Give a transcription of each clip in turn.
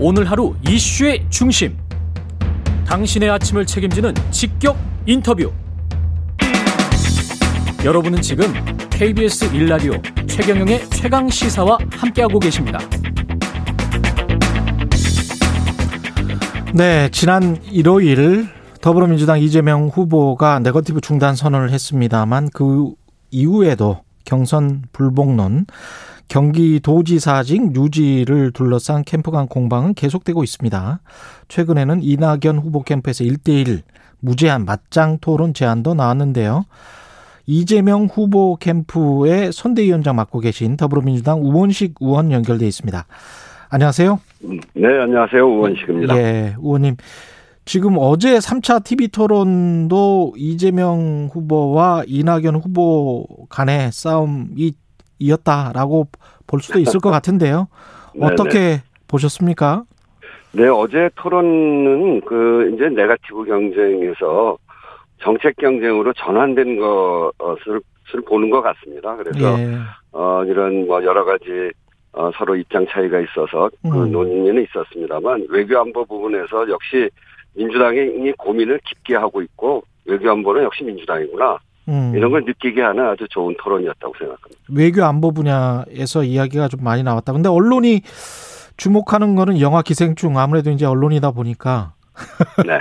오늘 하루 이슈의 중심, 당신의 아침을 책임지는 직격 인터뷰. 여러분은 지금 KBS 1라디오 최경영의 최강시사와 함께하고 계십니다. 네, 지난 일요일 더불어민주당 이재명 후보가 네거티브 중단 선언을 했습니다만, 그 이후에도 경선 불복론, 경기도지사직 유지를 둘러싼 캠프간 공방은 계속되고 있습니다. 최근에는 이낙연 후보 캠프에서 1대1 무제한 맞짱 토론 제안도 나왔는데요. 이재명 후보 캠프의 선대위원장 맡고 계신 더불어민주당 우원식 의원 연결돼 있습니다. 안녕하세요. 네, 안녕하세요. 우원식입니다. 예, 의원님. 지금 어제 3차 TV토론도 이재명 후보와 이낙연 후보 간의 싸움이 이었다라고 볼 수도 있을 것 같은데요. 어떻게 네네. 보셨습니까? 네, 어제 토론은 이제 네거티브 경쟁에서 정책 경쟁으로 전환된 것을 보는 것 같습니다. 그래서 예. 이런 여러 가지 서로 입장 차이가 있어서 논의는 있었습니다만, 외교안보 부분에서 역시 민주당이 고민을 깊게 하고 있고, 외교안보는 역시 민주당이구나. 이런 걸 느끼게 하는 아주 좋은 토론이었다고 생각합니다. 외교안보 분야에서 이야기가 좀 많이 나왔다. 근데 언론이 주목하는 거는 영화 기생충, 아무래도 이제 언론이다 보니까. 네.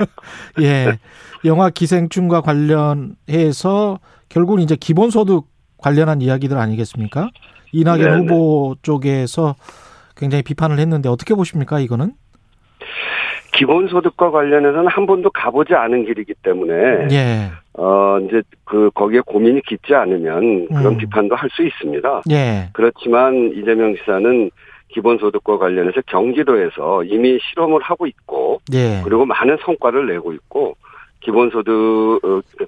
예. 영화 기생충과 관련해서 결국은 이제 기본소득 관련한 이야기들 아니겠습니까? 이낙연 네네. 후보 쪽에서 굉장히 비판을 했는데 어떻게 보십니까, 이거는? 기본소득과 관련해서는 한 번도 가보지 않은 길이기 때문에, 예. 이제 거기에 고민이 깊지 않으면 그런 비판도 할 수 있습니다. 예. 그렇지만 이재명 지사는 기본소득과 관련해서 경기도에서 이미 실험을 하고 있고, 예. 그리고 많은 성과를 내고 있고, 기본소득,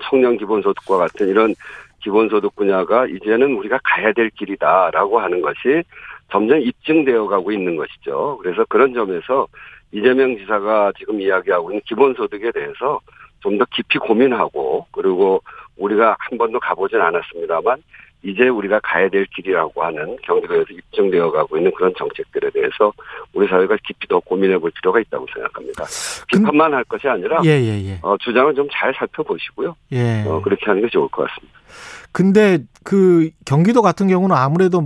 청년 기본소득과 같은 이런 기본소득 분야가 이제는 우리가 가야 될 길이다라고 하는 것이 점점 입증되어 가고 있는 것이죠. 그래서 그런 점에서 이재명 지사가 지금 이야기하고 있는 기본소득에 대해서 좀 더 깊이 고민하고, 그리고 우리가 한 번도 가보진 않았습니다만 이제 우리가 가야 될 길이라고 하는, 경기도에서 입증되어 가고 있는 그런 정책들에 대해서 우리 사회가 깊이 더 고민해 볼 필요가 있다고 생각합니다. 비판만 할 것이 아니라 주장을 좀 잘 살펴보시고요. 예. 그렇게 하는 게 좋을 것 같습니다. 근데 경기도 같은 경우는 아무래도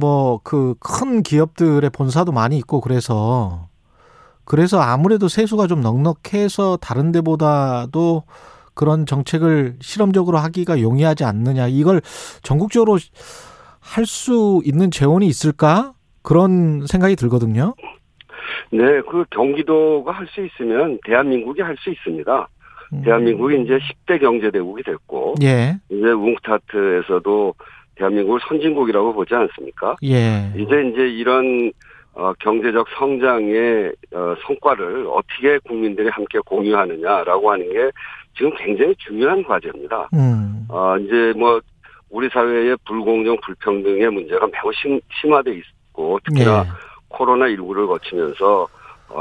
큰 기업들의 본사도 많이 있고, 그래서 아무래도 세수가 좀 넉넉해서 다른 데보다도 그런 정책을 실험적으로 하기가 용이하지 않느냐. 이걸 전국적으로 할 수 있는 재원이 있을까? 그런 생각이 들거든요. 네, 경기도가 할 수 있으면 대한민국이 할 수 있습니다. 대한민국이 이제 10대 경제대국이 됐고, 예. 이제 웅스타트에서도 대한민국을 선진국이라고 보지 않습니까? 예. 이제 이런 경제적 성장의 성과를 어떻게 국민들이 함께 공유하느냐라고 하는 게 지금 굉장히 중요한 과제입니다. 이제 우리 사회의 불공정, 불평등의 문제가 매우 심화되어 있고, 특히나 네. 코로나19를 거치면서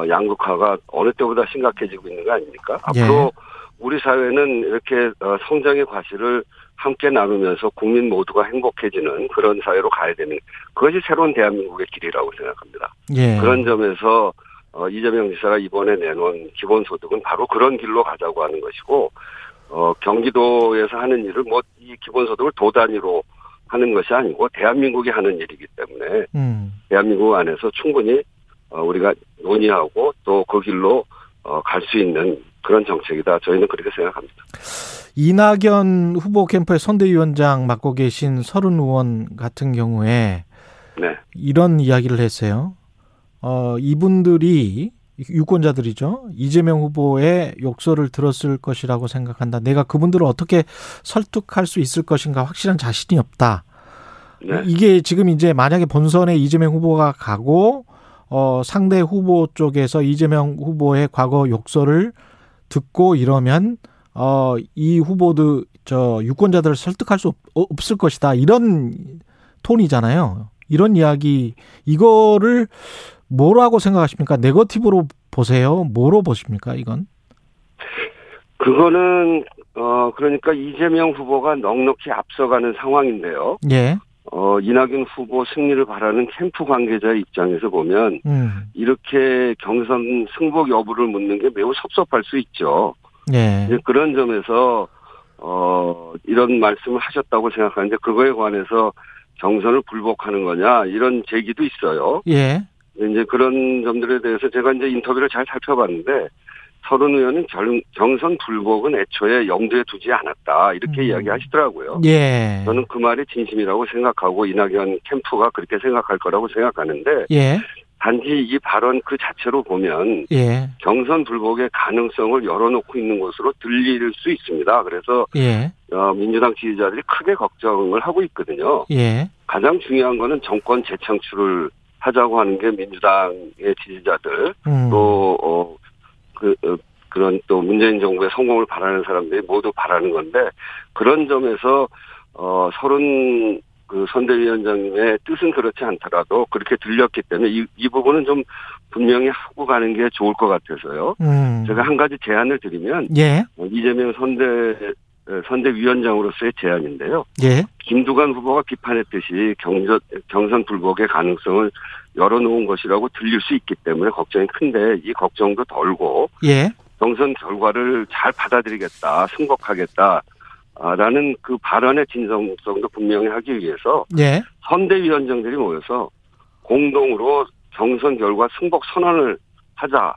양극화가 어느 때보다 심각해지고 있는 거 아닙니까? 네. 앞으로 우리 사회는 이렇게 성장의 과실을 함께 나누면서 국민 모두가 행복해지는 그런 사회로 가야 되는, 그것이 새로운 대한민국의 길이라고 생각합니다. 예. 그런 점에서 이재명 지사가 이번에 내놓은 기본소득은 바로 그런 길로 가자고 하는 것이고, 경기도에서 하는 일을 이 기본소득을 도 단위로 하는 것이 아니고 대한민국이 하는 일이기 때문에 대한민국 안에서 충분히 우리가 논의하고 또 그 길로 갈 수 있는 그런 정책이다. 저희는 그렇게 생각합니다. 이낙연 후보 캠프의 선대위원장 맡고 계신 설훈 의원 같은 경우에 네. 이런 이야기를 했어요. 이분들이 유권자들이죠. 이재명 후보의 욕설을 들었을 것이라고 생각한다. 내가 그분들을 어떻게 설득할 수 있을 것인가 확실한 자신이 없다. 네. 이게 지금 이제 만약에 본선에 이재명 후보가 가고 상대 후보 쪽에서 이재명 후보의 과거 욕설을 듣고 이러면 이 후보들 유권자들을 설득할 수 없을 것이다. 이런 톤이잖아요. 이런 이야기, 이거를 뭐라고 생각하십니까? 네거티브로 보세요? 뭐로 보십니까, 이건? 그거는 그러니까 이재명 후보가 넉넉히 앞서가는 상황인데요. 예. 이낙연 후보 승리를 바라는 캠프 관계자의 입장에서 보면 이렇게 경선 승복 여부를 묻는 게 매우 섭섭할 수 있죠. 네. 그런 점에서 이런 말씀을 하셨다고 생각하는데 그거에 관해서 경선을 불복하는 거냐 이런 제기도 있어요. 예. 이제 그런 점들에 대해서 제가 이제 인터뷰를 잘 살펴봤는데 설훈 의원은 경선 불복은 애초에 염두에 두지 않았다 이렇게 이야기하시더라고요. 예. 저는 그 말이 진심이라고 생각하고 이낙연 캠프가 그렇게 생각할 거라고 생각하는데 예. 단지 이 발언 그 자체로 보면 예. 경선 불복의 가능성을 열어놓고 있는 것으로 들릴 수 있습니다. 그래서 예. 민주당 지지자들이 크게 걱정을 하고 있거든요. 예. 가장 중요한 거는 정권 재창출을 하자고 하는 게 민주당의 지지자들 또 그런 또 문재인 정부의 성공을 바라는 사람들이 모두 바라는 건데 그런 점에서 설훈 그 선대위원장님의 뜻은 그렇지 않더라도 그렇게 들렸기 때문에 이 부분은 좀 분명히 하고 가는 게 좋을 것 같아서요. 제가 한 가지 제안을 드리면 예. 이재명 선대위원장으로서의 제안인데요. 예. 김두관 후보가 비판했듯이 경선 불복의 가능성을 열어놓은 것이라고 들릴 수 있기 때문에 걱정이 큰데 이 걱정도 덜고 예. 경선 결과를 잘 받아들이겠다, 승복하겠다. 라는 그 발언의 진정성도 분명히 하기 위해서 예. 선대위원장들이 모여서 공동으로 경선 결과 승복 선언을 하자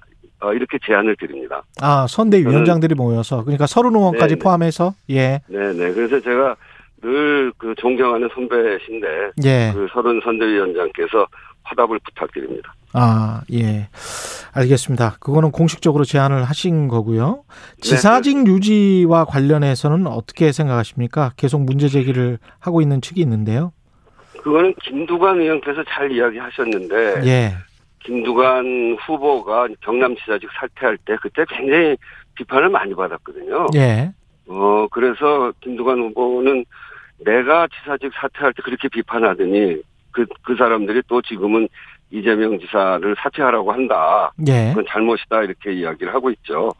이렇게 제안을 드립니다. 아 선대위원장들이 모여서 그러니까 설훈 의원까지 네네. 포함해서 예. 네네 그래서 제가 늘 그 존경하는 선배신데 예. 그 설훈 선대위원장께서 화답을 부탁드립니다. 아, 예. 알겠습니다. 그거는 공식적으로 제안을 하신 거고요. 지사직 네. 유지와 관련해서는 어떻게 생각하십니까? 계속 문제 제기를 하고 있는 측이 있는데요. 그거는 김두관 의원께서 잘 이야기하셨는데 예. 김두관 후보가 경남지사직 사퇴할 때 그때 굉장히 비판을 많이 받았거든요. 예. 그래서 김두관 후보는 내가 지사직 사퇴할 때 그렇게 비판하더니 그 사람들이 또 지금은 이재명 지사를 사퇴하라고 한다. 예. 그건 잘못이다 이렇게 이야기를 하고 있죠.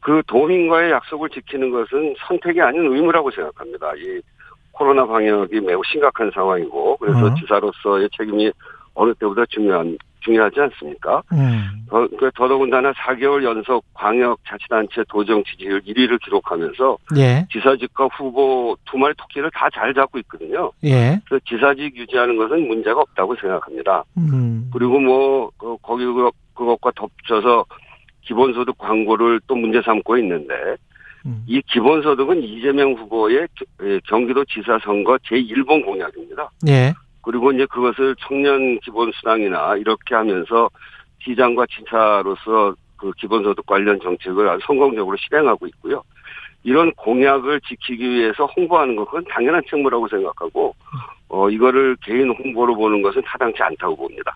그 도민과의 약속을 지키는 것은 선택이 아닌 의무라고 생각합니다. 이 코로나 방역이 매우 심각한 상황이고 그래서 지사로서의 책임이 어느 때보다 중요하지 않습니까? 더더군다나 4개월 연속 광역자치단체 도정 지지율 1위를 기록하면서 예. 지사직과 후보 두 마리 토끼를 다 잘 잡고 있거든요. 예. 그래서 지사직 유지하는 것은 문제가 없다고 생각합니다. 그리고 뭐 거기 그것과 덮쳐서 기본소득 광고를 또 문제 삼고 있는데 이 기본소득은 이재명 후보의 경기도지사 선거 제1번 공약입니다. 예. 그리고 이제 그것을 청년 기본수당이나 이렇게 하면서 시장과 지사로서 그 기본소득 관련 정책을 아주 성공적으로 실행하고 있고요. 이런 공약을 지키기 위해서 홍보하는 것은 당연한 책무라고 생각하고, 이거를 개인 홍보로 보는 것은 타당치 않다고 봅니다.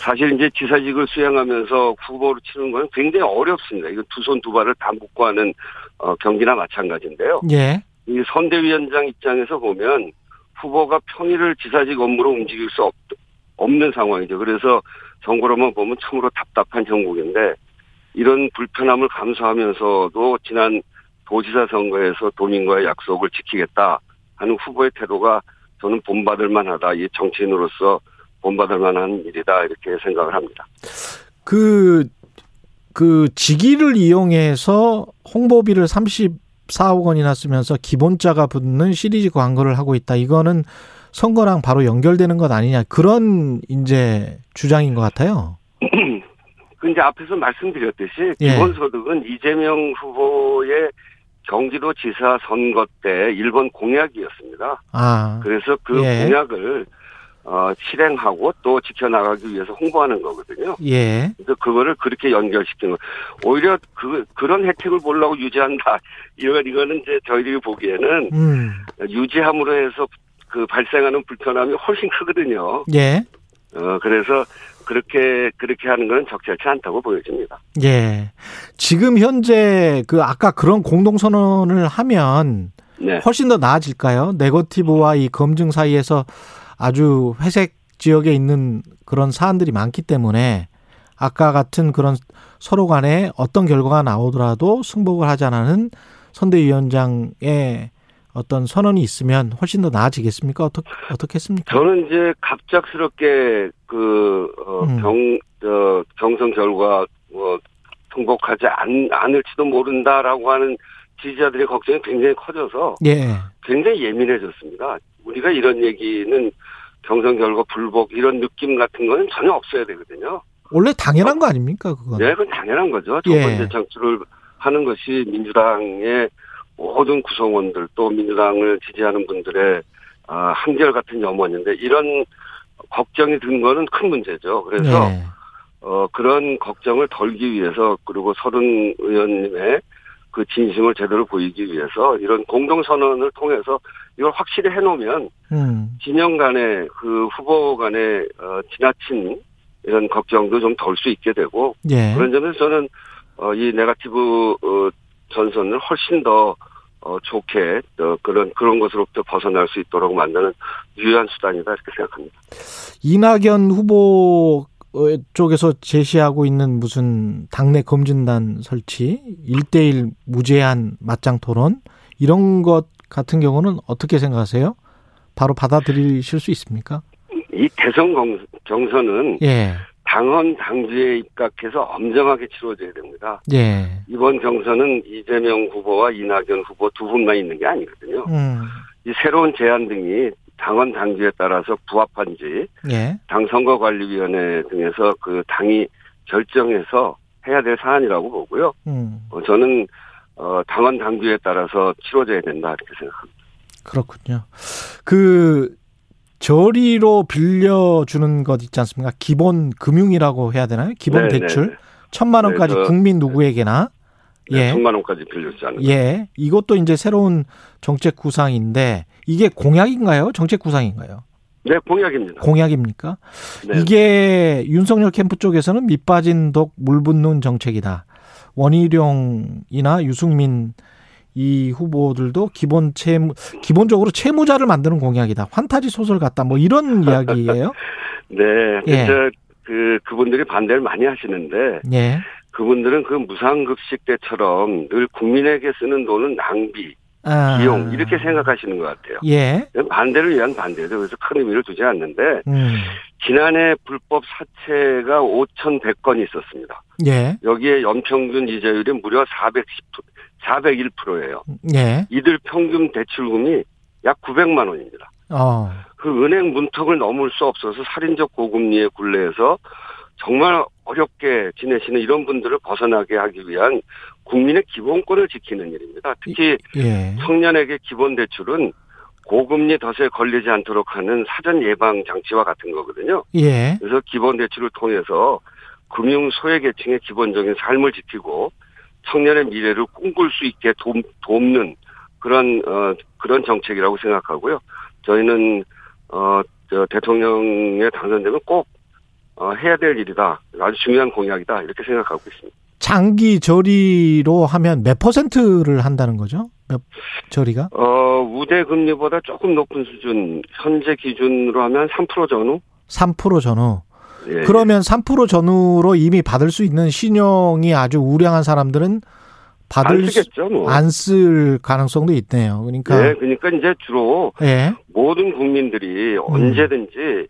사실 이제 지사직을 수행하면서 후보로 치는 건 굉장히 어렵습니다. 이건 두 손 두 발을 다 묶고 하는 경기나 마찬가지인데요. 예. 이 선대위원장 입장에서 보면 후보가 평일을 지사직 업무로 움직일 수 없는 상황이죠. 그래서 정보로만 보면 참으로 답답한 정국인데 이런 불편함을 감수하면서도 지난 도지사 선거에서 도민과의 약속을 지키겠다 하는 후보의 태도가 저는 본받을 만하다. 이 정치인으로서 본받을 만한 일이다 이렇게 생각을 합니다. 그 직위를 이용해서 홍보비를 34억 원이나 쓰면서 기본자가 붙는 시리즈 광고를 하고 있다. 이거는 선거랑 바로 연결되는 것 아니냐. 그런 이제 주장인 것 같아요. 그 이제 앞에서 말씀드렸듯이 예. 기본소득은 이재명 후보의 경기도지사 선거 때 1번 공약이었습니다. 아. 그래서 그 예. 공약을 실행하고 또 지켜나가기 위해서 홍보하는 거거든요. 예. 그래서 그거를 그렇게 연결시키는 거. 오히려 그런 혜택을 보려고 유지한다. 이거는 이제 저희들이 보기에는 유지함으로 해서 그 발생하는 불편함이 훨씬 크거든요. 예. 그래서 그렇게 하는 건 적절치 않다고 보여집니다. 예. 지금 현재 그 아까 그런 공동선언을 하면 네. 훨씬 더 나아질까요? 네거티브와 이 검증 사이에서 아주 회색 지역에 있는 그런 사안들이 많기 때문에 아까 같은 그런 서로 간에 어떤 결과가 나오더라도 승복을 하자는 선대위원장의 어떤 선언이 있으면 훨씬 더 나아지겠습니까? 어떻겠습니까? 저는 이제 갑작스럽게 경선 결과 승복하지 않을지도 모른다라고 하는 지지자들의 걱정이 굉장히 커져서 굉장히 예민해졌습니다. 우리가 이런 얘기는 경선 결과 불복 이런 느낌 같은 거는 전혀 없어야 되거든요. 원래 당연한 거 아닙니까? 그건? 네, 그건 당연한 거죠. 정권 재창출을 하는 것이 민주당의 모든 구성원들 또 민주당을 지지하는 분들의 한결같은 염원인데 이런 걱정이 든 거는 큰 문제죠. 그래서 그런 걱정을 덜기 위해서 그리고 설훈 의원님의 그 진심을 제대로 보이기 위해서 이런 공동선언을 통해서 이걸 확실히 해놓으면 진영 간의 그 후보 간의 지나친 이런 걱정도 좀 덜 수 있게 되고 그런 점에서 저는 이 네거티브 전선을 훨씬 더 좋게 그런 것으로부터 벗어날 수 있도록 만드는 유효한 수단이다 이렇게 생각합니다. 이낙연 후보 쪽에서 제시하고 있는 무슨 당내 검진단 설치, 1대1 무제한 맞짱 토론 이런 것 같은 경우는 어떻게 생각하세요? 바로 받아들이실 수 있습니까? 이 대선 경선은 당헌 당규에 입각해서 엄정하게 치러져야 됩니다. 이번 경선은 이재명 후보와 이낙연 후보 두 분만 있는 게 아니거든요. 이 새로운 제안 등이 당헌 당규에 따라서 부합한지 당 선거관리위원회 등에서 그 당이 결정해서 해야 될 사안이라고 보고요. 저는 당헌 당규에 따라서 치러져야 된다 이렇게 생각합니다. 그렇군요. 저리로 빌려주는 것 있지 않습니까? 기본 금융이라고 해야 되나요? 기본 대출 1,000만 원까지 국민 누구에게나 1,000만 원까지 빌려주지 않는 이것도 이제 새로운 정책 구상인데 이게 공약인가요? 정책 구상인가요? 네, 공약입니다. 공약입니까? 네. 이게 윤석열 캠프 쪽에서는 밑 빠진 독 물 붓는 정책이다. 원희룡이나 유승민 이 후보들도 기본적으로 채무자를 만드는 공약이다. 환타지 소설 같다. 뭐 이런 이야기예요? 그분들이 반대를 많이 하시는데 그분들은 그 무상급식 때처럼 늘 국민에게 쓰는 돈은 낭비, 비용 이렇게 생각하시는 것 같아요. 반대를 위한 반대죠. 그래서 큰 의미를 두지 않는데 지난해 불법 사채가 5,100건이 있었습니다. 여기에 연평균 이자율이 무려 401%예요. 이들 평균 대출금이 약 900만 원입니다. 그 은행 문턱을 넘을 수 없어서 살인적 고금리의 굴레에서 정말 어렵게 지내시는 이런 분들을 벗어나게 하기 위한 국민의 기본권을 지키는 일입니다. 특히 청년에게 기본 대출은 고금리 덫에 걸리지 않도록 하는 사전 예방 장치와 같은 거거든요. 그래서 기본 대출을 통해서 금융 소외계층의 기본적인 삶을 지키고 청년의 미래를 꿈꿀 수 있게 돕는 그런 정책이라고 생각하고요. 저희는 대통령에 당선되면 꼭 해야 될 일이다. 아주 중요한 공약이다. 이렇게 생각하고 있습니다. 장기 저리로 하면 몇 %를 한다는 거죠? 저리가? 우대 금리보다 조금 높은 수준, 현재 기준으로 하면 3% 전후? 3% 전후. 그러면 3% 전후로 이미 받을 수 있는 신용이 아주 우량한 사람들은 안 쓰겠죠, 뭐. 안 쓸 가능성도 있네요. 그러니까 이제 주로 모든 국민들이 언제든지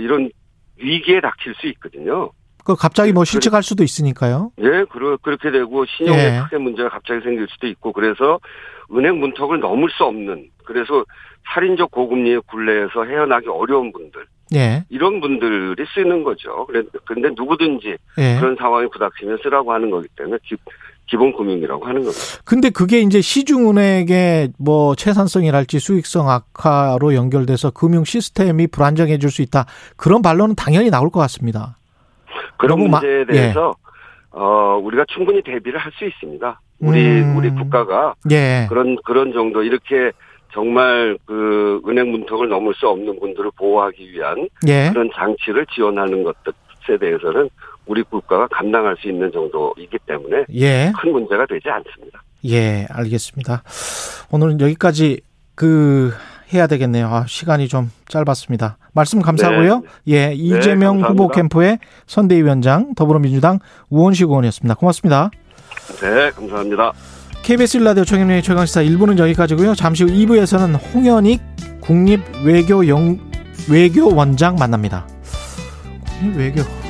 이런 위기에 닥칠 수 있거든요. 그 갑자기 뭐 실직할 수도 있으니까요. 그렇게 되고 신용에 크게 문제가 갑자기 생길 수도 있고 그래서 은행 문턱을 넘을 수 없는 그래서 살인적 고금리의 굴레에서 헤어나기 어려운 분들. 이런 분들이 쓰는 거죠. 그런데 누구든지 그런 상황에 부닥치면 쓰라고 하는 거기 때문에 기본 금융이라고 하는 겁니다. 근데 그게 이제 시중은행의 뭐 채산성이랄지 수익성 악화로 연결돼서 금융 시스템이 불안정해질 수 있다. 그런 반론은 당연히 나올 것 같습니다. 그런 문제에 대해서 우리가 충분히 대비를 할 수 있습니다. 우리 국가가 그런 정도 이렇게. 정말 그 은행 문턱을 넘을 수 없는 분들을 보호하기 위한 그런 장치를 지원하는 것들에 대해서는 우리 국가가 감당할 수 있는 정도이기 때문에 큰 문제가 되지 않습니다. 알겠습니다. 오늘은 여기까지 해야 되겠네요. 시간이 좀 짧았습니다. 말씀 감사하고요. 이재명 후보 캠프의 선대위원장 더불어민주당 우원식 의원이었습니다. 고맙습니다. 네, 감사합니다. KBS 1라디오 청년의 최강시사 1부는 여기까지고요. 잠시 후 2부에서는 홍현익 국립외교원장 만납니다. 국립외교...